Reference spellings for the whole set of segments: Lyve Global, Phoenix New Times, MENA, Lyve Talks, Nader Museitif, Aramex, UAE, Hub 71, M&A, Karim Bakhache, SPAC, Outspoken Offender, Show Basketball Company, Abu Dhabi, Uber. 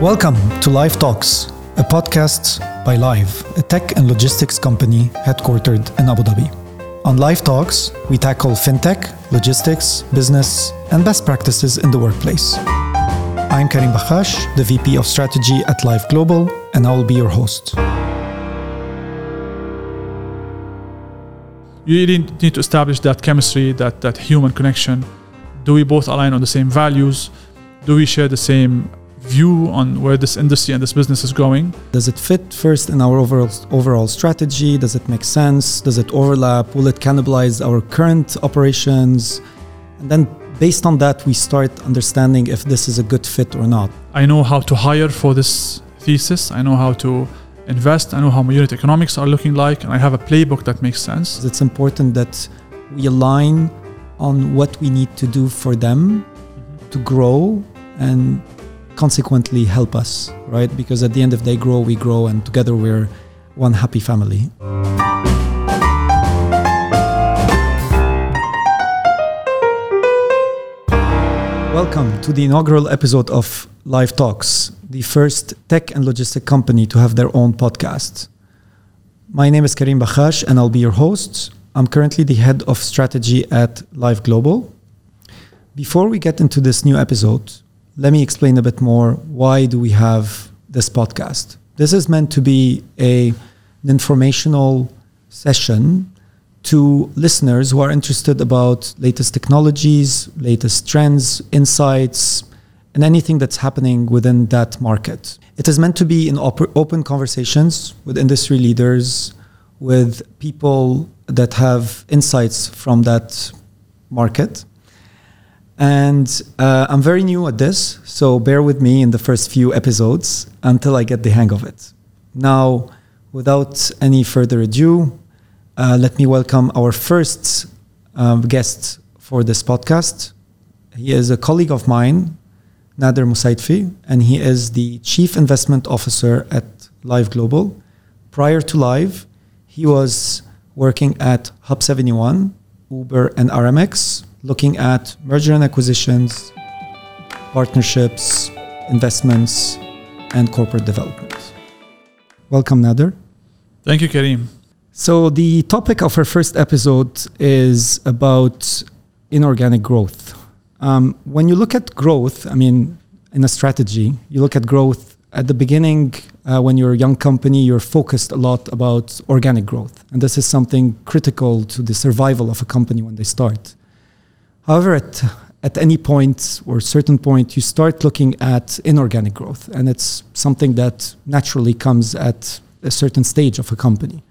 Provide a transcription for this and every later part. Welcome to Lyve Talks, a podcast by Lyve, a tech and logistics company headquartered in Abu Dhabi. On Lyve Talks, we tackle fintech, logistics, business, and best practices in the workplace. I'm Karim Bakhache, the VP of Strategy at Lyve Global, and I will be your host. You really need to establish that chemistry, that human connection. Do we both align on the same values? Do we share the same view on where this industry and this business is going? Does it fit first in our overall strategy? Does it make sense? Does it overlap? Will it cannibalize our current operations? And then based on that, we start understanding if this is a good fit or not. I know how to hire for this thesis. I know how to invest. I know how my unit economics are looking like, and I have a playbook that makes sense. It's important that we align on what we need to do for them to grow and consequently help us, right? Because at the end, if they grow, we grow, and together we're one happy family. Welcome to the inaugural episode of Lyve Talks, the first tech and logistic company to have their own podcast. My name is Karim Bakhache, and I'll be your host. I'm currently the head of strategy at Lyve Global. Before we get into this new episode, let me explain a bit more why do we have this podcast. This is meant to be an informational session to listeners who are interested about latest technologies, latest trends, insights, and anything that's happening within that market. It is meant to be in open conversations with industry leaders, with people that have insights from that market. And I'm very new at this, so bear with me in the first few episodes until I get the hang of it. Now, without any further ado, let me welcome our first guest for this podcast. He is a colleague of mine, Nader Museitif, and he is the Chief Investment Officer at Lyve Global. Prior to Lyve, he was working at Hub 71, Uber, and Aramex, looking at merger and acquisitions, partnerships, investments, and corporate development. Welcome, Nader. Thank you, Karim. So the topic of our first episode is about inorganic growth. When you look at growth, in a strategy, you look at growth at the beginning. When you're a young company, you're focused a lot about organic growth. And this is something critical to the survival of a company when they start. However, at any point or certain point, you start looking at inorganic growth, and it's something that naturally comes at a certain stage of a company.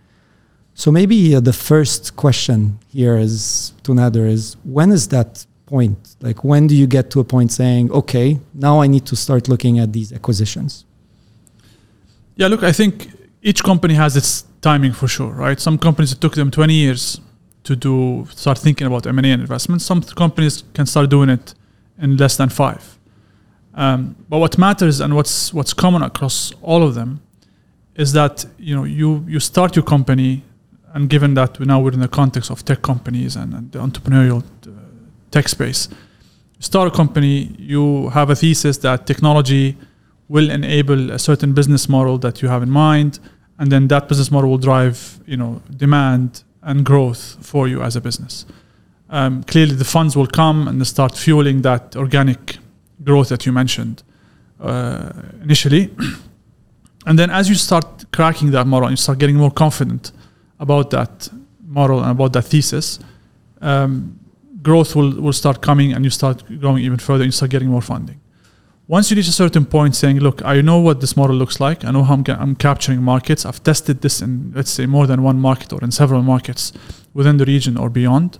So maybe the first question here is to Nader is, when is that point? Like, when do you get to a point saying, okay, now I need to start looking at these acquisitions? Yeah, look, I think each company has its timing for sure, right? Some companies, it took them 20 years to start thinking about M&A and investments. Some companies can start doing it in less than 5. But what matters and what's common across all of them is that, you start your company, and given that we're in the context of tech companies and the entrepreneurial tech space, you start a company, you have a thesis that technology will enable a certain business model that you have in mind, and then that business model will drive, demand and growth for you as a business. Clearly, the funds will come and start fueling that organic growth that you mentioned initially. And then as you start cracking that model and you start getting more confident about that model and about that thesis, growth will start coming, and you start growing even further, and you start getting more funding. Once you reach a certain point saying, look, I know what this model looks like. I know how I'm capturing markets. I've tested this in, let's say, more than one market or in several markets within the region or beyond.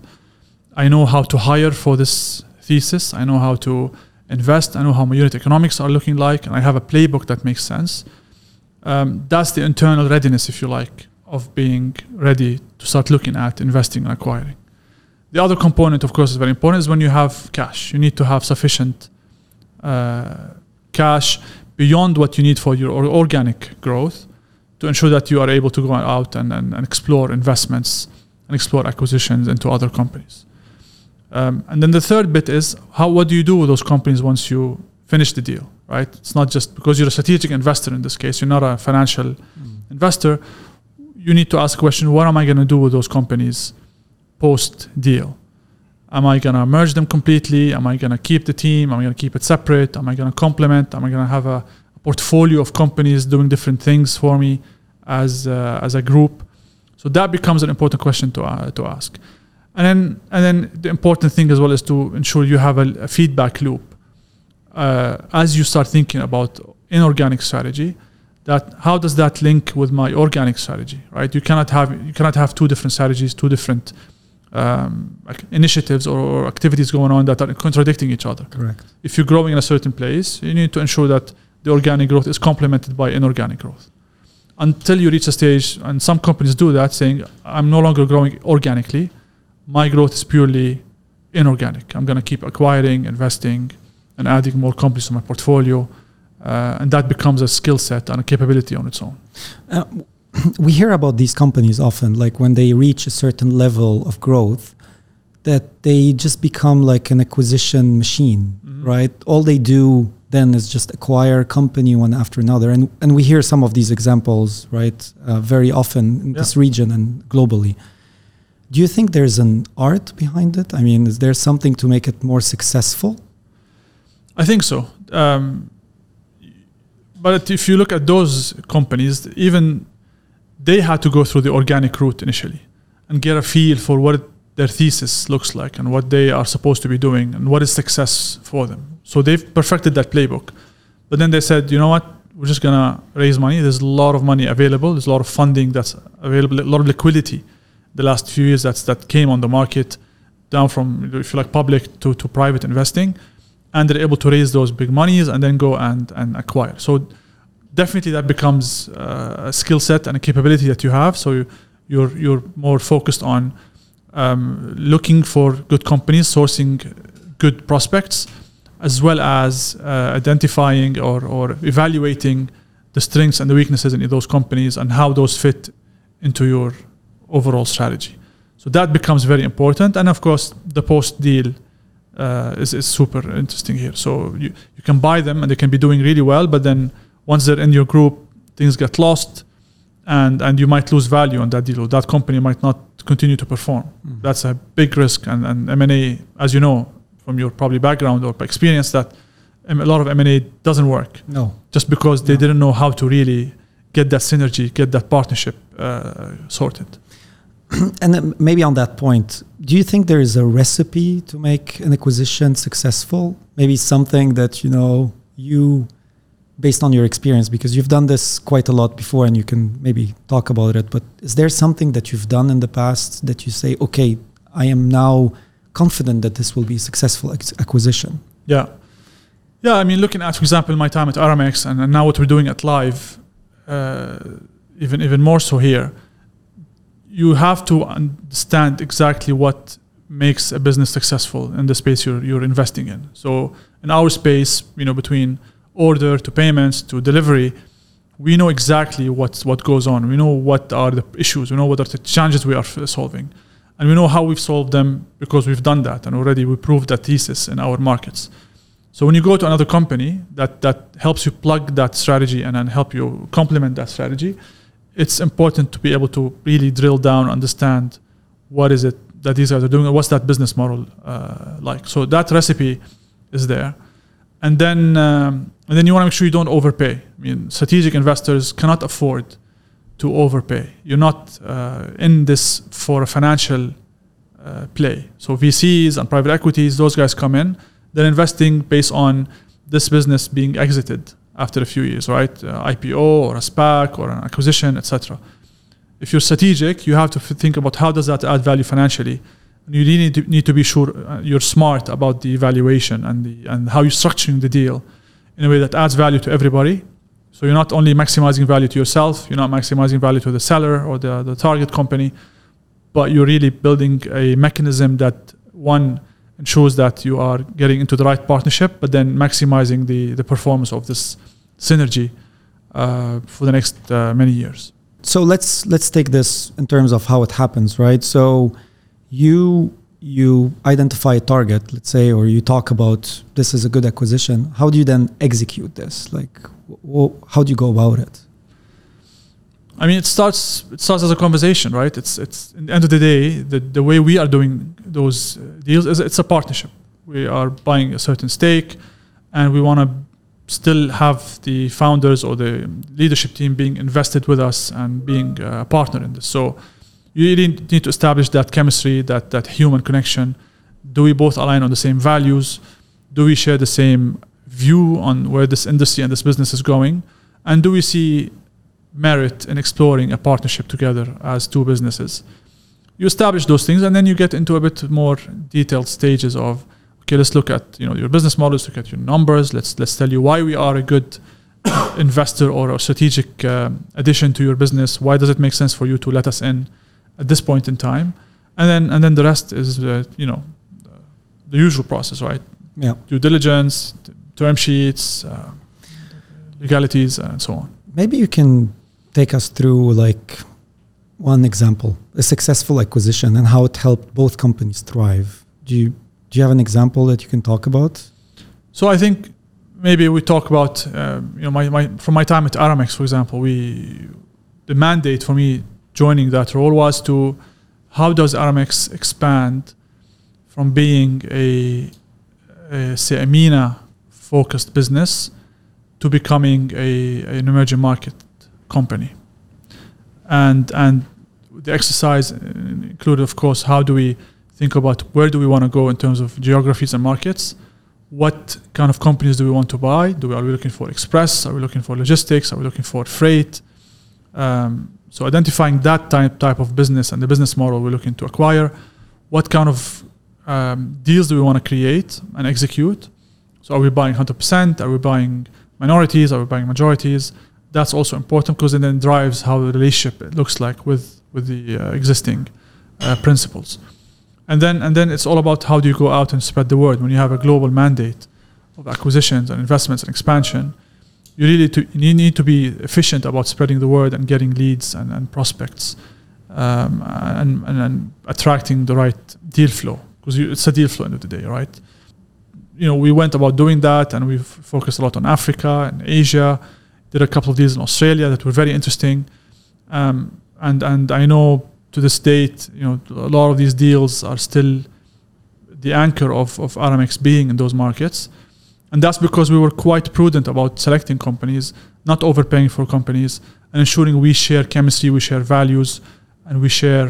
I know how to hire for this thesis. I know how to invest. I know how my unit economics are looking like. And I have a playbook that makes sense. That's the internal readiness, if you like, of being ready to start looking at investing and acquiring. The other component, of course, is very important, is when you have cash. You need to have sufficient cash beyond what you need for your organic growth to ensure that you are able to go out and explore investments and explore acquisitions into other companies. And then the third bit is what do you do with those companies once you finish the deal? right? It's not just because you're a strategic investor in this case, you're not a financial investor. You need to ask the question, what am I going to do with those companies post-deal? Am I going to merge them completely? Am I going to keep the team? Am I going to keep it separate? Am I going to complement? Am I going to have a portfolio of companies doing different things for me as a group? So that becomes an important question to ask. And then the important thing as well is to ensure you have a feedback loop as you start thinking about inorganic strategy. That how does that link with my organic strategy, right? You cannot have two different strategies, two different initiatives or activities going on that are contradicting each other. Correct. If you're growing in a certain place, you need to ensure that the organic growth is complemented by inorganic growth. Until you reach a stage, and some companies do that, saying, I'm no longer growing organically. My growth is purely inorganic. I'm going to keep acquiring, investing, and adding more companies to my portfolio. And that becomes a skill set and a capability on its own. We hear about these companies often, like when they reach a certain level of growth, that they just become like an acquisition machine, right? All they do then is just acquire company one after another. And we hear some of these examples, right, very often in this region and globally. Do you think there's an art behind it? I mean, is there something to make it more successful? I think so. But if you look at those companies, even they had to go through the organic route initially and get a feel for what their thesis looks like and what they are supposed to be doing and what is success for them. So they've perfected that playbook. But then they said, you know what, we're just going to raise money. There's a lot of money available. There's a lot of funding that's available, a lot of liquidity. The last few years that came on the market, down from, if you like, public to private investing, and they're able to raise those big monies and then go and acquire. So definitely that becomes a skill set and a capability that you have. So you're more focused on looking for good companies, sourcing good prospects, as well as identifying or evaluating the strengths and the weaknesses in those companies and how those fit into your overall strategy. So that becomes very important. And of course, the post-deal is super interesting here. So you can buy them and they can be doing really well, but then once they're in your group, things get lost and you might lose value on that deal, or that company might not continue to perform. That's a big risk. And M&A, as you know, from your probably background or experience, that a lot of M&A doesn't work. No. Just because they didn't know how to really get that synergy, get that partnership sorted. And then maybe on that point, do you think there is a recipe to make an acquisition successful? Maybe something that, you know, you, based on your experience, because you've done this quite a lot before and you can maybe talk about it, but is there something that you've done in the past that you say, okay, I am now confident that this will be a successful acquisition? Yeah. I mean, looking at, for example, my time at Aramex and now what we're doing at Lyve, even more so here, you have to understand exactly what makes a business successful in the space you're investing in. So in our space, you know, between order to payments to delivery, we know exactly what goes on. We know what are the issues. We know what are the challenges we are solving. And we know how we've solved them because we've done that. And already we proved that thesis in our markets. So when you go to another company that helps you plug that strategy and help you complement that strategy, it's important to be able to really drill down, understand what is it that these guys are doing, and what's that business model like. So that recipe is there, and then you want to make sure you don't overpay. I mean, strategic investors cannot afford to overpay. You're not in this for a financial play. So VCs and private equities, those guys come in. They're investing based on this business being exited after a few years, right? IPO or a SPAC or an acquisition, etc. If you're strategic, you have to think about how does that add value financially. And you need to be sure you're smart about the evaluation and how you're structuring the deal in a way that adds value to everybody. So you're not only maximizing value to yourself, you're not maximizing value to the seller or the target company, but you're really building a mechanism that, one, ensures that you are getting into the right partnership, but then maximizing the performance of this synergy for the next many years. So let's take this in terms of how it happens, right? So you you identify a target, let's say, or you talk about this is a good acquisition, how do you then execute this? Like, how do you go about it? I mean, it starts as a conversation, right? It's at the end of the day, the way we are doing those deals is it's a partnership. We are buying a certain stake, and we want to still have the founders or the leadership team being invested with us and being a partner in this. So you really need to establish that chemistry, that human connection. Do we both align on the same values? Do we share the same view on where this industry and this business is going? And do we see merit in exploring a partnership together as two businesses? You establish those things, and then you get into a bit more detailed stages of, okay, let's look at, you know, your business models, look at your numbers, let's tell you why we are a good investor or a strategic addition to your business. Why does it make sense for you to let us in at this point in time? And then the rest is the usual process, right? Yeah. Due diligence, term sheets, legalities, and so on. Maybe you can take us through like one example, a successful acquisition and how it helped both companies thrive. Do you have an example that you can talk about? So I think maybe we talk about from my time at Aramex, for example. The mandate for me joining that role was to how does Aramex expand from being a MENA focused business to becoming an emerging market company. And the exercise included, of course, how do we think about where do we want to go in terms of geographies and markets? What kind of companies do we want to buy? Are we looking for express? Are we looking for logistics? Are we looking for freight? So identifying that type of business and the business model we're looking to acquire. What kind of deals do we want to create and execute? So are we buying 100%? Are we buying minorities? Are we buying majorities? That's also important because it then drives how the relationship looks like with the existing principals. And then it's all about how do you go out and spread the word. When you have a global mandate of acquisitions and investments and expansion, you really need to be efficient about spreading the word and getting leads and prospects and attracting the right deal flow, because it's a deal flow end of the day, right? You know, we went about doing that, and we focused a lot on Africa and Asia. Did a couple of deals in Australia that were very interesting, and I know to this date, you know, a lot of these deals are still the anchor of Aramex being in those markets, and that's because we were quite prudent about selecting companies, not overpaying for companies, and ensuring we share chemistry, we share values, and we share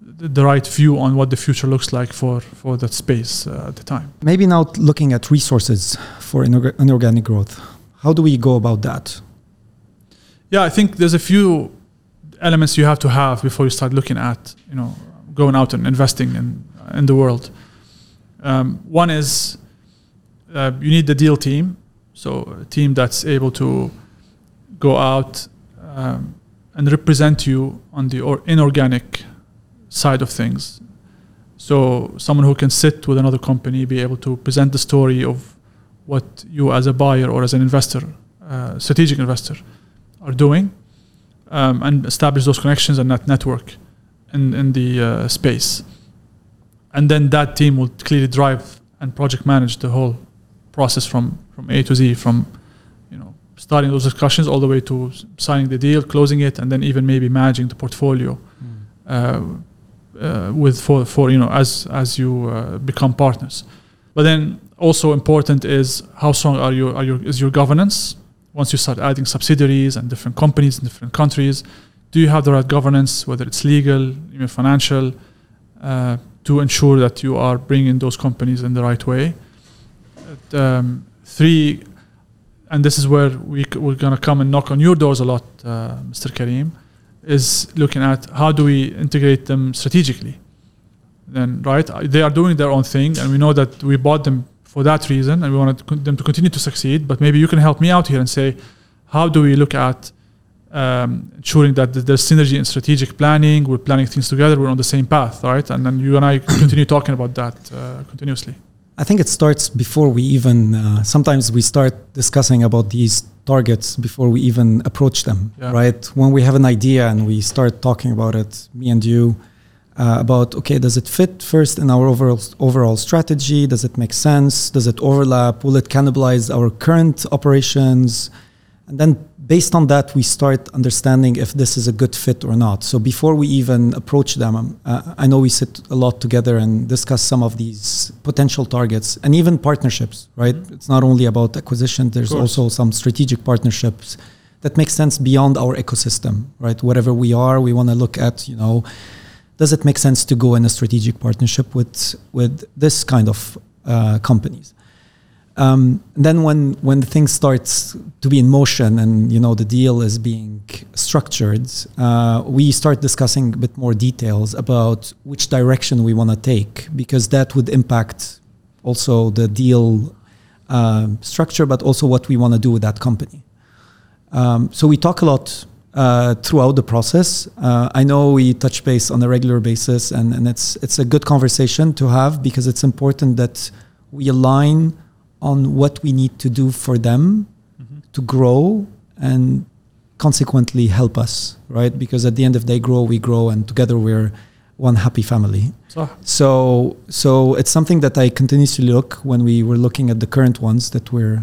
the right view on what the future looks like for that space at the time. Maybe now looking at resources for inorganic growth, how do we go about that? Yeah, I think there's a few elements you have to have before you start looking at, you know, going out and investing in the world. One is you need the deal team, so a team that's able to go out and represent you on the inorganic side of things. So someone who can sit with another company, be able to present the story of what you as a buyer or as an investor, strategic investor, are doing, and establish those connections and that network in the space. And then that team will clearly drive and project manage the whole process from A to Z, from, you know, starting those discussions all the way to signing the deal, closing it, and then even maybe managing the portfolio. As you become partners. But then also important is how strong is your governance. Once you start adding subsidiaries and different companies in different countries, do you have the right governance, whether it's legal, even financial, to ensure that you are bringing those companies in the right way? Three, and this is where we're going to come and knock on your doors a lot, Mr. Karim, is looking at how do we integrate them strategically. Then, right, they are doing their own thing, and we know that we bought them for that reason, and we wanted them to continue to succeed, but maybe you can help me out here and say, how do we look at ensuring that there's synergy in strategic planning, we're planning things together, we're on the same path, right? And then you and I continue talking about that continuously. I think it starts before we even, sometimes we start discussing about these targets before we even approach them, yeah. Right? When we have an idea and we start talking about it, me and you, about, okay, does it fit first in our overall strategy? Does it make sense? Does it overlap? Will it cannibalize our current operations? And then based on that, we start understanding if this is a good fit or not. So before we even approach them, I know we sit a lot together and discuss some of these potential targets and even partnerships, right? Mm-hmm. It's not only about acquisition. There's also some strategic partnerships that make sense beyond our ecosystem, right? Wherever we are, we want to look at, you know, does it make sense to go in a strategic partnership with this kind of companies? Then when the thing starts to be in motion and, you know, the deal is being structured, we start discussing a bit more details about which direction we want to take, because that would impact also the deal structure, but also what we want to do with that company. So we talk a lot throughout the process. I know we touch base on a regular basis, and it's a good conversation to have, because it's important that we align on what we need to do for them to grow and consequently help us, right? Because at the end, if they grow, we grow, and together we're one happy family. So it's something that I continuously look when we were looking at the current ones that we're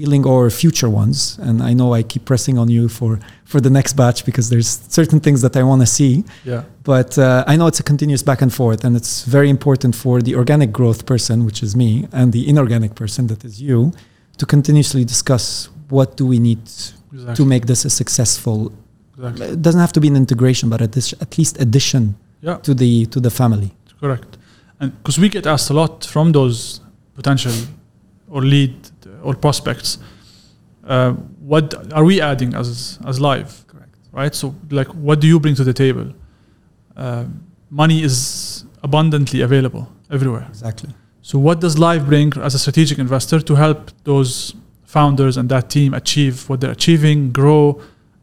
dealing or future ones. And I know I keep pressing on you for the next batch, because there's certain things that I want to see. Yeah. But I know it's a continuous back and forth, and it's very important for the organic growth person, which is me, and the inorganic person, that is you, to continuously discuss what do we need to make this a successful. It doesn't have to be an integration, but at least addition to the family. Correct. And because we get asked a lot from those potential or lead or prospects, what are we adding as Lyve? Correct. Right? So, like, what do you bring to the table? Money is abundantly available everywhere. Exactly. So what does Lyve bring as a strategic investor to help those founders and that team achieve what they're achieving, grow,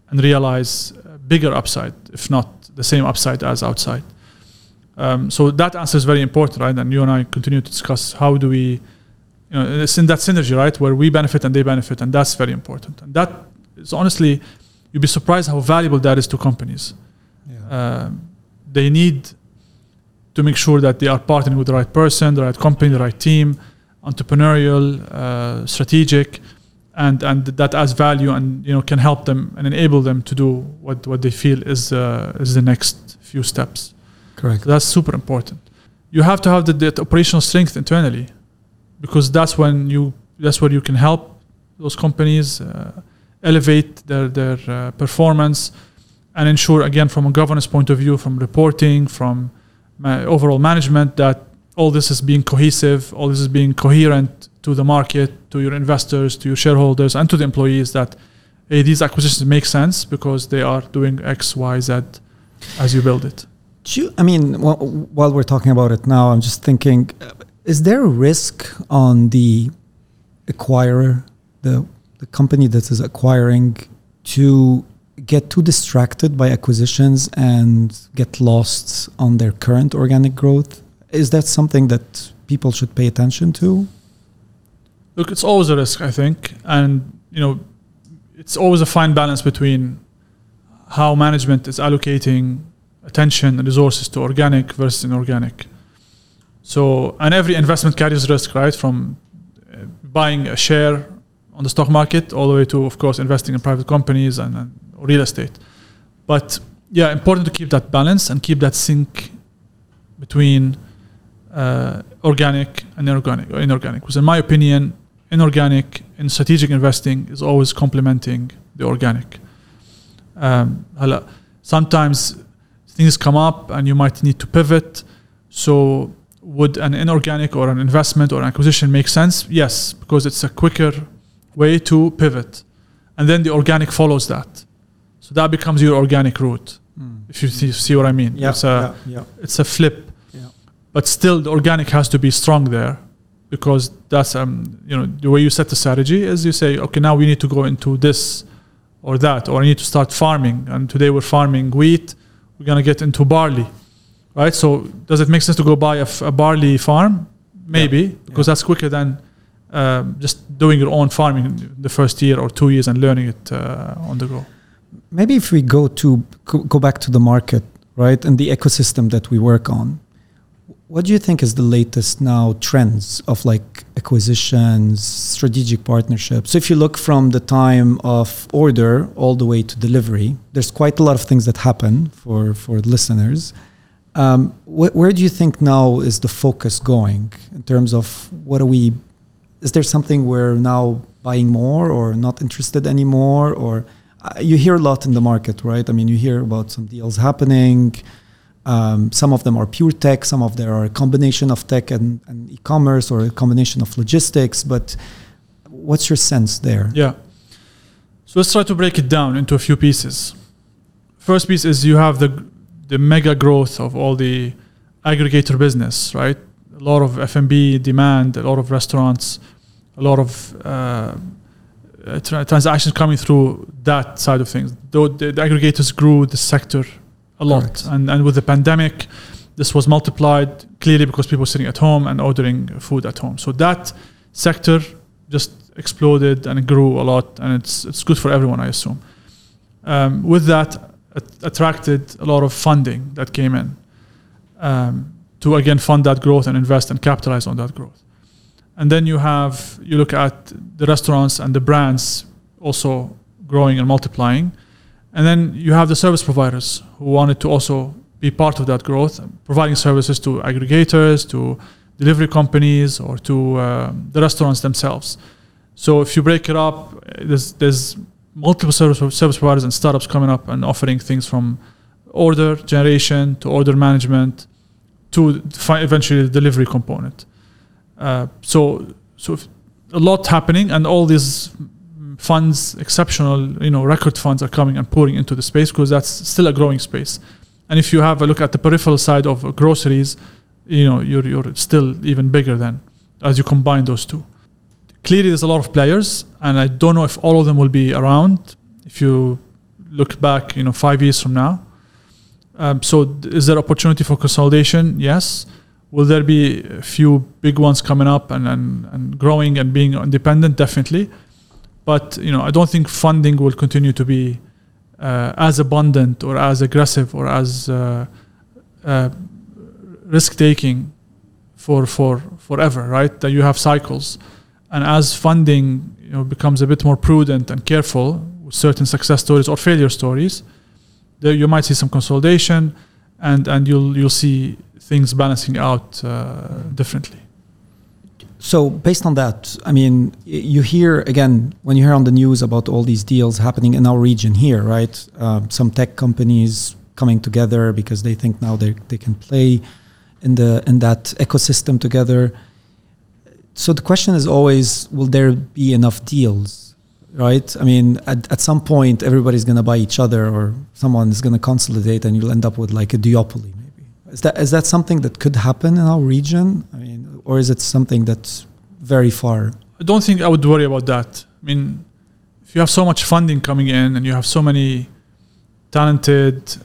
and realize a bigger upside, if not the same upside as outside? So that answer is very important, right? And you and I continue to discuss how do we, you know, it's in that synergy, right, where we benefit and they benefit, and that's very important. And that is honestly, you'd be surprised how valuable that is to companies. Yeah. They need to make sure that they are partnering with the right person, the right company, the right team, entrepreneurial, strategic, and that adds value and, you know, can help them and enable them to do what they feel is the next few steps. Correct. So that's super important. You have to have that operational strength internally, because that's where you can help those companies elevate their performance and ensure, again, from a governance point of view, from reporting, from overall management, that all this is being cohesive, all this is being coherent to the market, to your investors, to your shareholders, and to the employees, that, hey, these acquisitions make sense because they are doing X, Y, Z as you build it. I mean, while we're talking about it now, I'm just thinking, is there a risk on the acquirer, the company that is acquiring, to get too distracted by acquisitions and get lost on their current organic growth? Is that something that people should pay attention to? Look, it's always a risk, I think. And, you know, it's always a fine balance between how management is allocating attention and resources to organic versus inorganic. So, and every investment carries risk, right? From buying a share on the stock market all the way to, of course, investing in private companies and real estate. But yeah, important to keep that balance and keep that sync between organic and inorganic. Because in my opinion, inorganic and strategic investing is always complementing the organic. Sometimes things come up and you might need to pivot. So would an inorganic or an investment or an acquisition make sense? Yes, because it's a quicker way to pivot. And then the organic follows that. So that becomes your organic route, if you see what I mean. Yeah, it's a flip. Yeah. But still, the organic has to be strong there, because that's, you know, the way you set the strategy is you say, okay, now we need to go into this or that, or I need to start farming. And today we're farming wheat. We're going to get into barley. Right, so does it make sense to go buy a barley farm? Maybe, because that's quicker than just doing your own farming the first year or 2 years and learning it on the go. Maybe if we go back to the market, right, and the ecosystem that we work on. What do you think is the latest now trends of like acquisitions, strategic partnerships? So if you look from the time of order all the way to delivery, there's quite a lot of things that happen for listeners. Where do you think now is the focus going in terms of what are we, is there something we're now buying more or not interested anymore? Or you hear a lot in the market, right? I mean, you hear about some deals happening. Some of them are pure tech, some of them are a combination of tech and e-commerce or a combination of logistics, but what's your sense there? Yeah. So let's try to break it down into a few pieces. First piece is you have the mega growth of all the aggregator business, right? A lot of F&B demand, a lot of restaurants, a lot of transactions coming through that side of things. The aggregators grew the sector a lot, and with the pandemic, this was multiplied clearly because people were sitting at home and ordering food at home. So that sector just exploded and it grew a lot, and it's good for everyone, I assume. With that, it attracted a lot of funding that came in to again fund that growth and invest and capitalize on that growth. And then you look at the restaurants and the brands also growing and multiplying. And then you have the service providers who wanted to also be part of that growth, providing services to aggregators, to delivery companies, or to the restaurants themselves. So if you break it up, there's multiple service providers and startups coming up and offering things from order generation to order management to eventually the delivery component. So a lot happening, and all these funds, exceptional, record funds are coming and pouring into the space because that's still a growing space. And if you have a look at the peripheral side of groceries, you're still even bigger than as you combine those two. Clearly, there's a lot of players, and I don't know if all of them will be around if you look back, 5 years from now. So is there opportunity for consolidation? Yes. Will there be a few big ones coming up and growing and being independent? Definitely. But, I don't think funding will continue to be as abundant or as aggressive or as risk-taking forever, right? That you have cycles. And as funding, becomes a bit more prudent and careful with certain success stories or failure stories, there you might see some consolidation and you'll see things balancing out differently. So based on that, I mean, you hear, again, when you hear on the news about all these deals happening in our region here, right? Some tech companies coming together because they think now they can play in that ecosystem together. So the question is always, will there be enough deals, right? I mean, at some point, everybody's going to buy each other or someone is going to consolidate and you'll end up with like a duopoly maybe. Is that something that could happen in our region? I mean, or is it something that's very far? I don't think I would worry about that. I mean, if you have so much funding coming in and you have so many talented,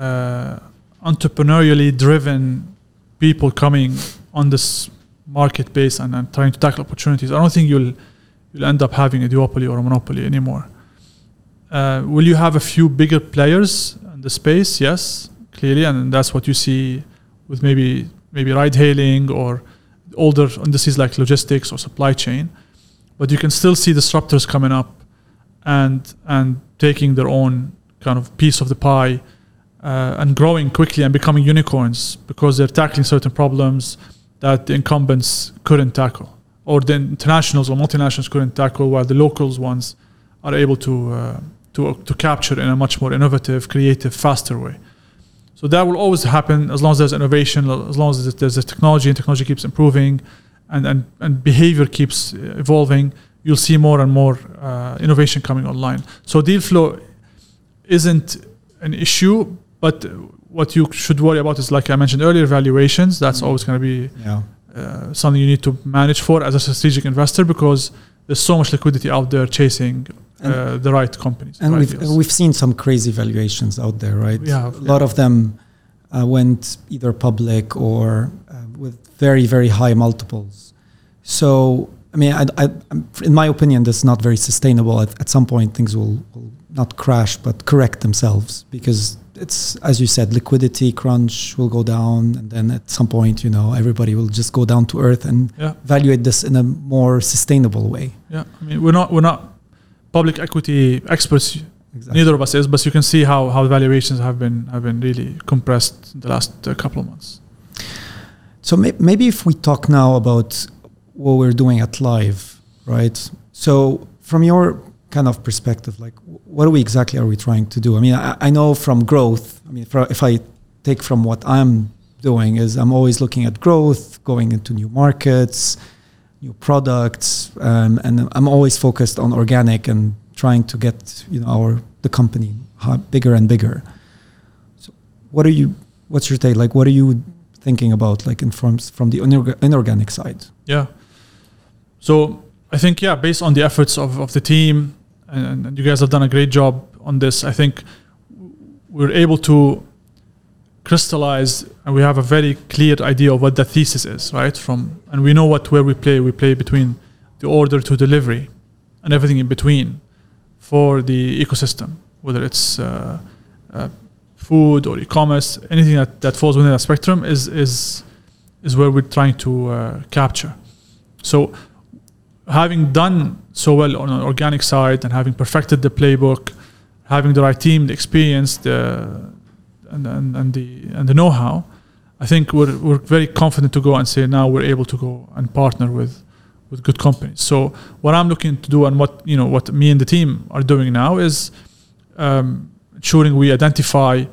entrepreneurially driven people coming on this market base and trying to tackle opportunities, I don't think you'll end up having a duopoly or a monopoly anymore. Will you have a few bigger players in the space? Yes, clearly. And that's what you see with maybe ride hailing or older indices like logistics or supply chain, but you can still see disruptors coming up and taking their own kind of piece of the pie and growing quickly and becoming unicorns because they're tackling certain problems that the incumbents couldn't tackle, or the internationals or multinationals couldn't tackle, while the locals ones are able to capture in a much more innovative, creative, faster way. So that will always happen as long as there's innovation, as long as there's a technology, and technology keeps improving and behavior keeps evolving, you'll see more and more innovation coming online. So deal flow isn't an issue, but what you should worry about is, like I mentioned earlier, valuations. That's always going to be something you need to manage for as a strategic investor because there's so much liquidity out there chasing the right companies. And we've seen some crazy valuations out there, right? Yeah, a lot of them went either public or with very, very high multiples. So, I mean, in my opinion, that's not very sustainable. At some point, things will not crash, but correct themselves because it's, as you said, liquidity crunch will go down, and then at some point, you know, everybody will just go down to earth and evaluate this in a more sustainable way. Yeah, I mean, we're not public equity experts. Exactly. Neither of us is, but you can see how valuations have been really compressed the last couple of months. So maybe if we talk now about what we're doing at Lyve, right? So from your kind of perspective, like what exactly are we trying to do? I mean, I know from growth, I mean, if I take from what I'm doing is I'm always looking at growth, going into new markets, new products, and I'm always focused on organic and trying to get, you know, the company bigger and bigger. So what's your take? Like, what are you thinking about, like, in from the inorganic side? Yeah. So I think, based on the efforts of the team, and you guys have done a great job on this, I think we're able to crystallize, and we have a very clear idea of what the thesis is, right? And we know where we play between the order to delivery and everything in between for the ecosystem, whether it's food or e-commerce, anything that falls within that spectrum is where we're trying to capture. So having done so well on an organic side and having perfected the playbook, having the right team, the experience, and the know-how, I think we're very confident to go and say now we're able to go and partner with good companies. So what I'm looking to do, and what me and the team are doing now, is ensuring we identify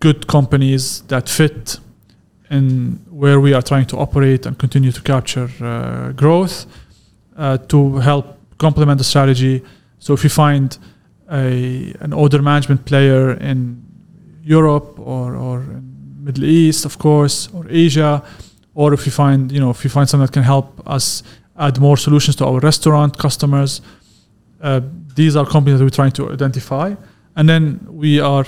good companies that fit in where we are trying to operate and continue to capture growth, to help complement the strategy. So if you find an order management player in Europe or in Middle East, of course, or Asia, or if you find something that can help us add more solutions to our restaurant customers, these are companies that we're trying to identify. And then we are,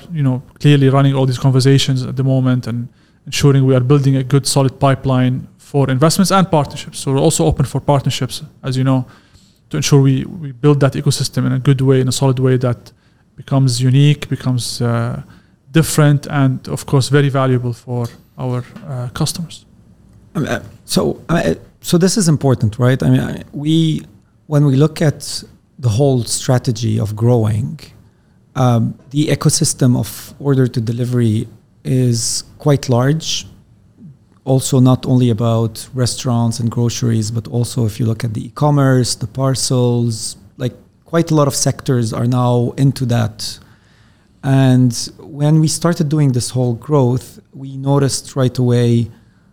clearly running all these conversations at the moment and ensuring we are building a good, solid pipeline for investments and partnerships. So we're also open for partnerships, as you know, to ensure we build that ecosystem in a good way, in a solid way that becomes unique, becomes different, and of course, very valuable for our customers. So this is important, right? I mean, when we look at the whole strategy of growing, the ecosystem of order to delivery is quite large. Also, not only about restaurants and groceries, but also if you look at the e-commerce, the parcels, like quite a lot of sectors are now into that. And when we started doing this whole growth, we noticed right away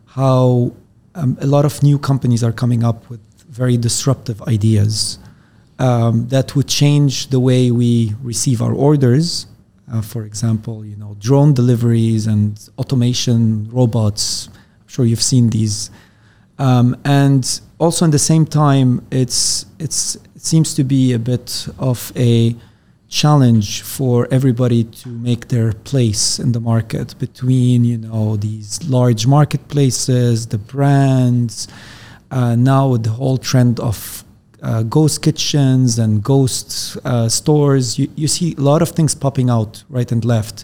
how a lot of new companies are coming up with very disruptive ideas that would change the way we receive our orders. For example, drone deliveries and automation robots. I'm sure you've seen these. And also, at the same time, it seems to be a bit of a challenge for everybody to make their place in the market between, these large marketplaces, the brands, now the whole trend of ghost kitchens and ghost stores. You see a lot of things popping out right and left.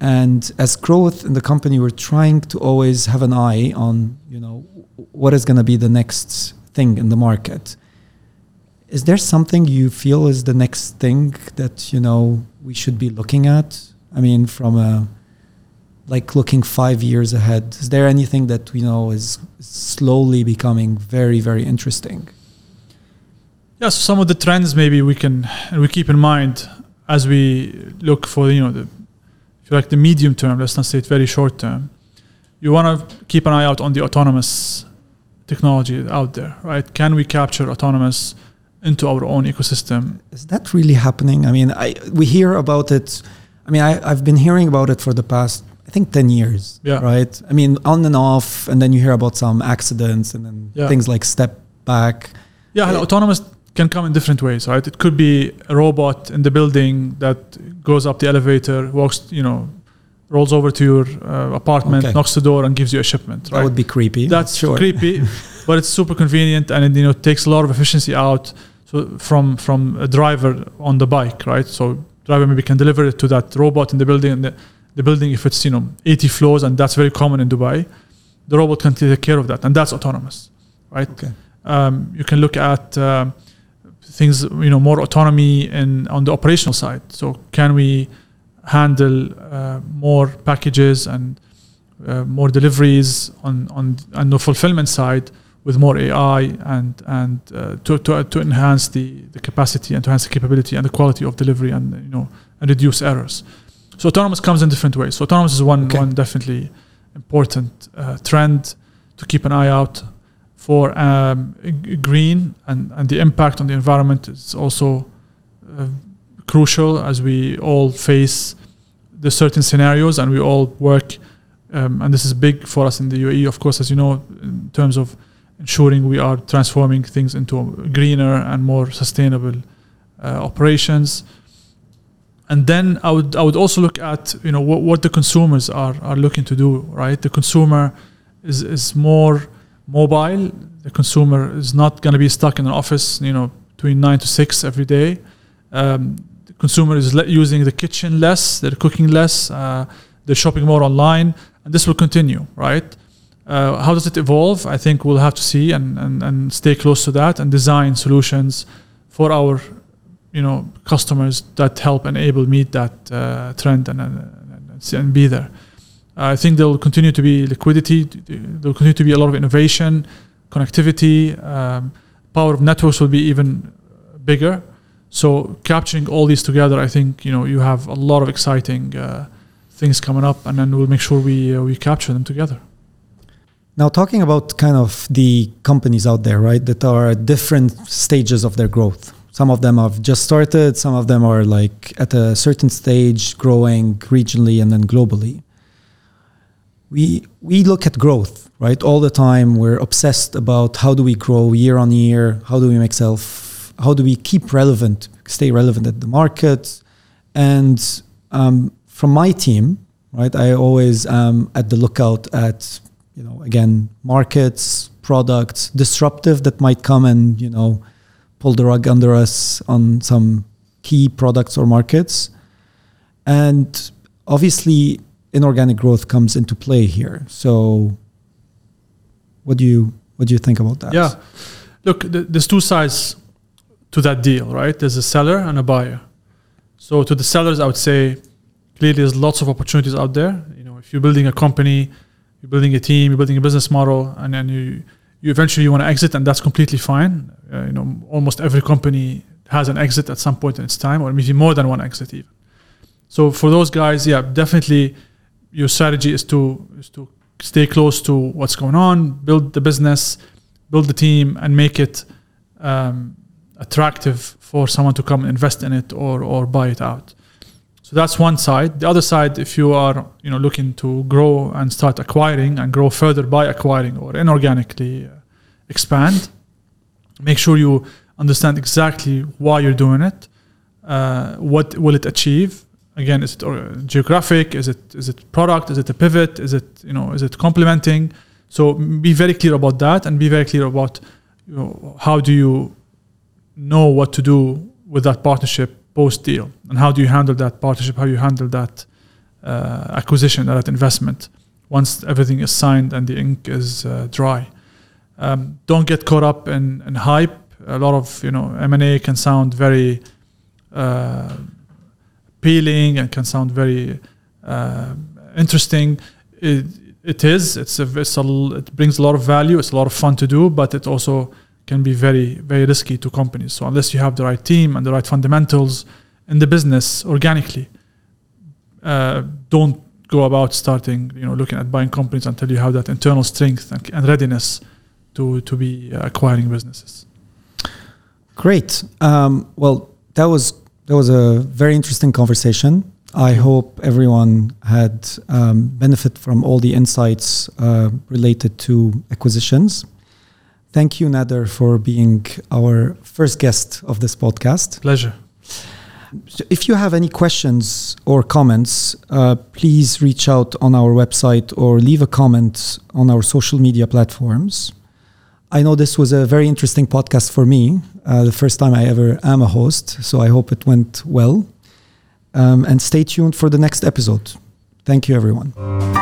And as growth in the company, we're trying to always have an eye on, what is going to be the next thing in the market. Is there something you feel is the next thing that, we should be looking at? I mean, from looking 5 years ahead, is there anything that we know is slowly becoming very, very interesting? Yeah, so some of the trends maybe we keep in mind as we look for, the medium term, let's not say it very short term. You want to keep an eye out on the autonomous technology out there, right? Can we capture autonomous into our own ecosystem? Is that really happening? I mean, we hear about it. I mean, I've been hearing about it for the past, I think, 10 years, right? I mean, on and off, and then you hear about some accidents and then things like step back. Yeah, autonomous can come in different ways, right? It could be a robot in the building that goes up the elevator, walks, rolls over to your apartment, knocks the door, and gives you a shipment, right? That would be creepy. That's sure. Creepy, but it's super convenient, and it, takes a lot of efficiency out. So from a driver on the bike, right? So driver maybe can deliver it to that robot in the building, and the building, if it's 80 floors, and that's very common in Dubai, the robot can take care of that, and that's autonomous, right? Okay. You can look at things, more autonomy on the operational side. So can we handle more packages and more deliveries on the fulfillment side with more AI and to enhance the capacity and to enhance the capability and the quality of delivery and reduce errors. So autonomous comes in different ways. So autonomous is one definitely important trend to keep an eye out for. Green and the impact on the environment is also crucial as we all face the certain scenarios and we all work. And this is big for us in the UAE, of course, as you know, in terms of ensuring we are transforming things into greener and more sustainable operations. And then I would also look at what the consumers are looking to do, right? The consumer is more mobile. The consumer is not going to be stuck in an office, between 9 to 6 every day. The consumer is using the kitchen less. They're cooking less. They're shopping more online, and this will continue, right? How does it evolve? I think we'll have to see and stay close to that and design solutions for our customers that help enable meet that trend and be there. I think there will continue to be liquidity. There will continue to be a lot of innovation, connectivity. Power of networks will be even bigger. So capturing all these together, I think you have a lot of exciting things coming up, and then we'll make sure we capture them together. Now, talking about kind of the companies out there, right, that are at different stages of their growth. Some of them have just started. Some of them are like at a certain stage, growing regionally and then globally. We look at growth, right, all the time. We're obsessed about how do we grow year on year? How do we make self? How do we keep relevant, stay relevant at the market? And from my team, right, I always am at the lookout at again, markets, products, disruptive that might come and pull the rug under us on some key products or markets. And obviously inorganic growth comes into play here. So what do you think about that? Yeah. Look, there's two sides to that deal, right? There's a seller and a buyer. So to the sellers, I would say clearly there's lots of opportunities out there. If you're building a company, you're building a team, you're building a business model, and then you eventually want to exit, and that's completely fine. Almost every company has an exit at some point in its time, or maybe more than one exit even. So for those guys, yeah, definitely your strategy is to stay close to what's going on, build the business, build the team, and make it attractive for someone to come and invest in it or buy it out. So that's one side. The other side, if you are looking to grow and start acquiring and grow further by acquiring or inorganically expand, make sure you understand exactly why you're doing it. What will it achieve? Again, is it geographic? Is it product? Is it a pivot? Is it complementing? So be very clear about that, and be very clear about how do you know what to do with that partnership post-deal, and how do you handle that partnership, how you handle that acquisition, that investment, once everything is signed and the ink is dry. Don't get caught up in hype. A lot of M&A can sound very appealing and can sound very interesting. It brings a lot of value. It's a lot of fun to do, but it also can be very, very risky to companies. So unless you have the right team and the right fundamentals in the business organically, don't go about starting, looking at buying companies until you have that internal strength and readiness to be acquiring businesses. Great. Well, that was a very interesting conversation. I hope everyone had benefit from all the insights related to acquisitions. Thank you, Nader, for being our first guest of this podcast. Pleasure. So if you have any questions or comments, please reach out on our website or leave a comment on our social media platforms. I know this was a very interesting podcast for me, the first time I ever am a host, so I hope it went well. And stay tuned for the next episode. Thank you, everyone.